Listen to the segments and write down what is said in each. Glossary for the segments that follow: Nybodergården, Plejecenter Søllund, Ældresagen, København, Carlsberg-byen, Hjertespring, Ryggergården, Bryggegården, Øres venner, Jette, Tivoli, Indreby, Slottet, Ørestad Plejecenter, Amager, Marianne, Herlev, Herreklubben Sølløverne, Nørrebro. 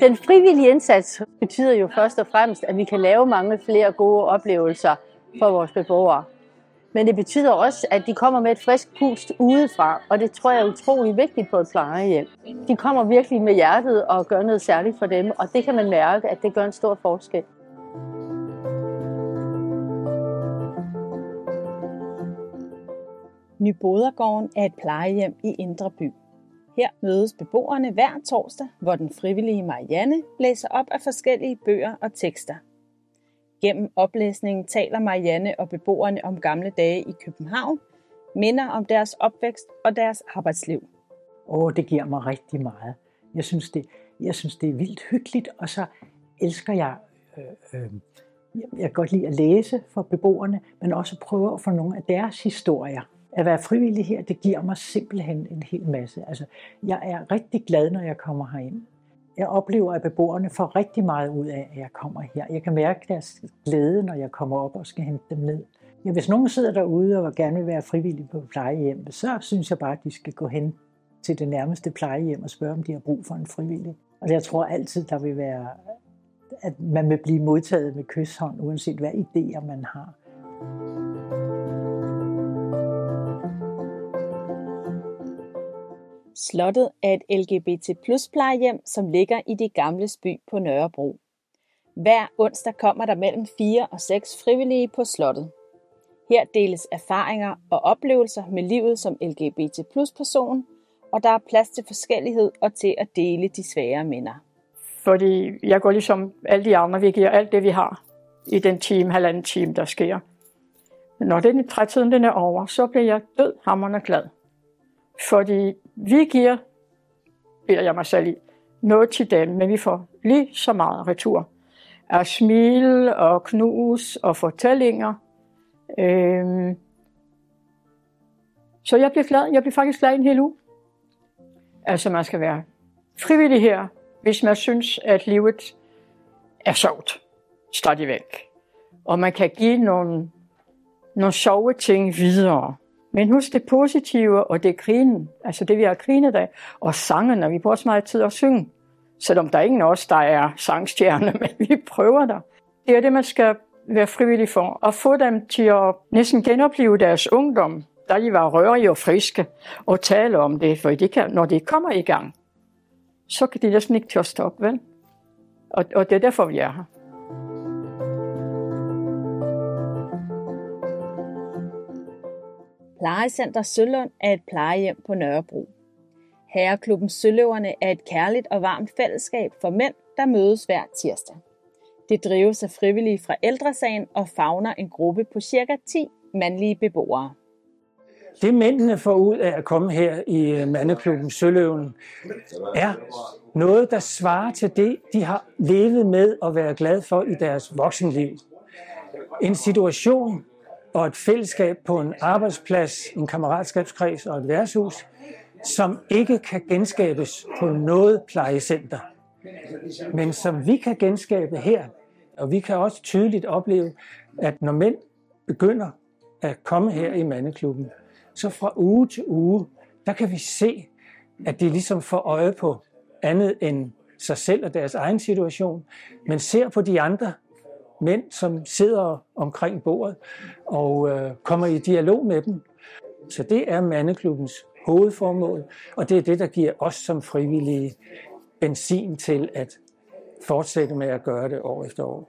Den frivillige indsats betyder jo først og fremmest, at vi kan lave mange flere gode oplevelser for vores beboere. Men det betyder også, at de kommer med et frisk pust udefra, og det tror jeg er utrolig vigtigt på et plejehjem. De kommer virkelig med hjertet og gør noget særligt for dem, og det kan man mærke, at det gør en stor forskel. Nybodergården er et plejehjem i Indreby. Her mødes beboerne hver torsdag, hvor den frivillige Marianne læser op af forskellige bøger og tekster. Gennem oplæsningen taler Marianne og beboerne om gamle dage i København, minder om deres opvækst og deres arbejdsliv. Det giver mig rigtig meget. Jeg synes det er vildt hyggeligt, og så elsker jeg... Jeg kan godt lide at læse for beboerne, men også prøve at få nogle af deres historier. At være frivillig her, det giver mig simpelthen en hel masse. Altså, jeg er rigtig glad, når jeg kommer herind. Jeg oplever, at beboerne får rigtig meget ud af, at jeg kommer her. Jeg kan mærke deres glæde, når jeg kommer op og skal hente dem ned. Ja, hvis nogen sidder derude og gerne vil være frivillige på plejehjemmet, så synes jeg bare, at de skal gå hen til det nærmeste plejehjem og spørge, om de har brug for en frivillig. Og jeg tror altid, der vil være, at man vil blive modtaget med kysshånd, uanset hvad idéer man har. Slottet er et LGBT+-plejehjem, som ligger i det gamle by på Nørrebro. Hver onsdag kommer der mellem 4 og 6 frivillige på slottet. Her deles erfaringer og oplevelser med livet som LGBT+-person, og der er plads til forskellighed og til at dele de svære minder. Fordi jeg går ligesom alle de andre, vi giver alt det, vi har i den time, halvanden time, der sker. Når den trætiden den er over, så bliver jeg død hamrende glad. Fordi vi giver, beder jeg mig selv i, noget til dem, men vi får lige så meget retur. Af smil og knus og fortællinger. Så jeg bliver glad. Jeg bliver faktisk glad en hel uge. Altså man skal være frivillig her, hvis man synes, at livet er sjovt. Stadigvæk. Og man kan give nogle sjove ting videre. Men husk det positive, og det grinen, altså det vi har grinet af, og sangene, vi bruger så meget tid at synge. Selvom der er ingen af os, der er sangstjerner, men vi prøver der. Det er det, man skal være frivillig for, og få dem til at næsten genopleve deres ungdom, der de var rørige og friske, og tale om det, for de kan, når de kommer i gang, så kan de næsten ikke til at stoppe, vel? Og det er derfor, vi er her. Plejecenter Søllund er et plejehjem på Nørrebro. Herreklubben Sølløverne er et kærligt og varmt fællesskab for mænd, der mødes hver tirsdag. Det drives af frivillige fra Ældresagen og favner en gruppe på ca. 10 mandlige beboere. Det mændene får ud af at komme her i mandeklubben Sølløven er noget, der svarer til det, de har levet med og været glad for i deres voksenliv. En situation og et fællesskab på en arbejdsplads, en kammeratskabskreds og et værtshus, som ikke kan genskabes på noget plejecenter, men som vi kan genskabe her. Og vi kan også tydeligt opleve, at når mænd begynder at komme her i mandeklubben, så fra uge til uge, der kan vi se, at de ligesom får øje på andet end sig selv og deres egen situation, men ser på de andre mænd, som sidder omkring bordet og kommer i dialog med dem. Så det er mandeklubbens hovedformål, og det er det, der giver os som frivillige benzin til at fortsætte med at gøre det år efter år.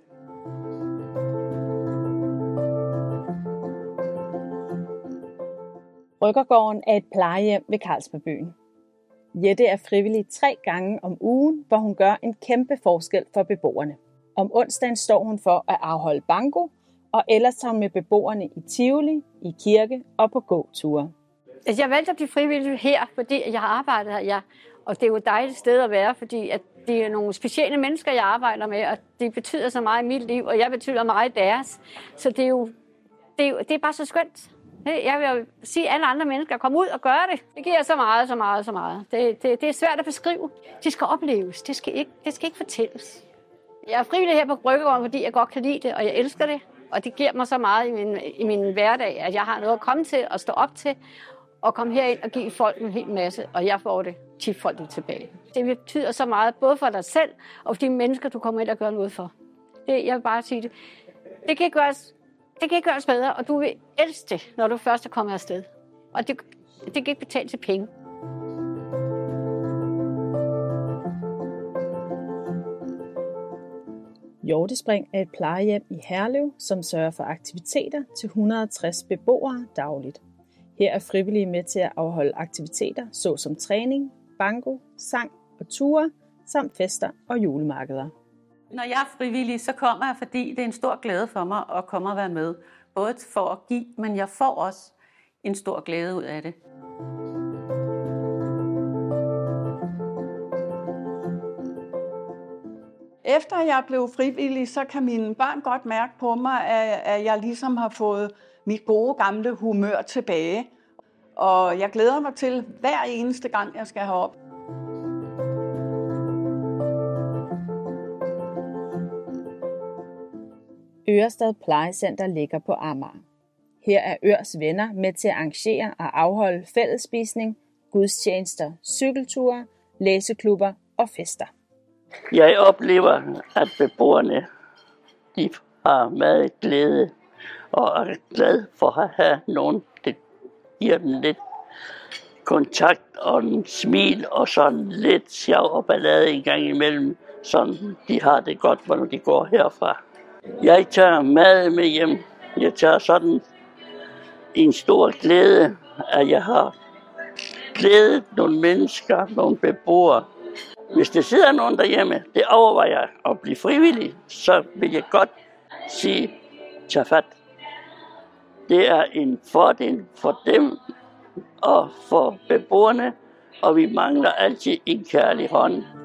Ryggergården er et plejehjem ved Carlsberg-byen. Jette er frivillig 3 gange om ugen, hvor hun gør en kæmpe forskel for beboerne. Om onsdagen står hun for at afholde banko, og ellers tager hun med beboerne i Tivoli, i kirke og på gåture. Jeg valgte at blive frivillig her, fordi jeg har arbejdet her, og det er jo et dejligt sted at være, fordi at det er nogle specielle mennesker, jeg arbejder med, og det betyder så meget i mit liv, og jeg betyder meget i deres. Så det er bare så skønt. Jeg vil sige alle andre mennesker, kom ud og gør det. Det giver så meget. Det er svært at beskrive. Det skal opleves, det skal ikke fortælles. Jeg er frivillig her på Bryggegården, fordi jeg godt kan lide det, og jeg elsker det. Og det giver mig så meget i min hverdag, at jeg har noget at komme til og stå op til. og komme herind og give folk en hel masse, og jeg får det tipfolket tilbage. Det betyder så meget, både for dig selv og for de mennesker, du kommer ind og gør noget for. Det, jeg vil bare sige det. Det kan gøres bedre, og du vil elske det, når du først er kommet afsted. Og det kan ikke betale til penge. Hjertespring er et plejehjem i Herlev, som sørger for aktiviteter til 160 beboere dagligt. Her er frivillige med til at afholde aktiviteter, såsom træning, banko, sang og ture, samt fester og julemarkeder. Når jeg er frivillig, så kommer jeg, fordi det er en stor glæde for mig at komme og være med. Både for at give, men jeg får også en stor glæde ud af det. Efter jeg blev frivillig, så kan mine børn godt mærke på mig, at jeg ligesom har fået mit gode gamle humør tilbage. Og jeg glæder mig til hver eneste gang, jeg skal herop. Ørestad Plejecenter ligger på Amager. Her er Øres venner med til at arrangere og afholde fællesspisning, gudstjenester, cykelture, læseklubber og fester. Jeg oplever, at beboerne de har meget glæde og er glade for at have nogen, der giver dem lidt kontakt og en smil og sådan lidt sjov og ballade en gang imellem, sådan de har det godt, når de går herfra. Jeg tager mad med hjem. Jeg tager sådan en stor glæde, at jeg har glædet nogle mennesker, nogle beboere. Hvis der sidder nogen derhjemme, det overvejer jeg at blive frivillig, så vil jeg godt sige, tag fat. Det er en fordel for dem og for beboerne, og vi mangler altid en kærlig hånd.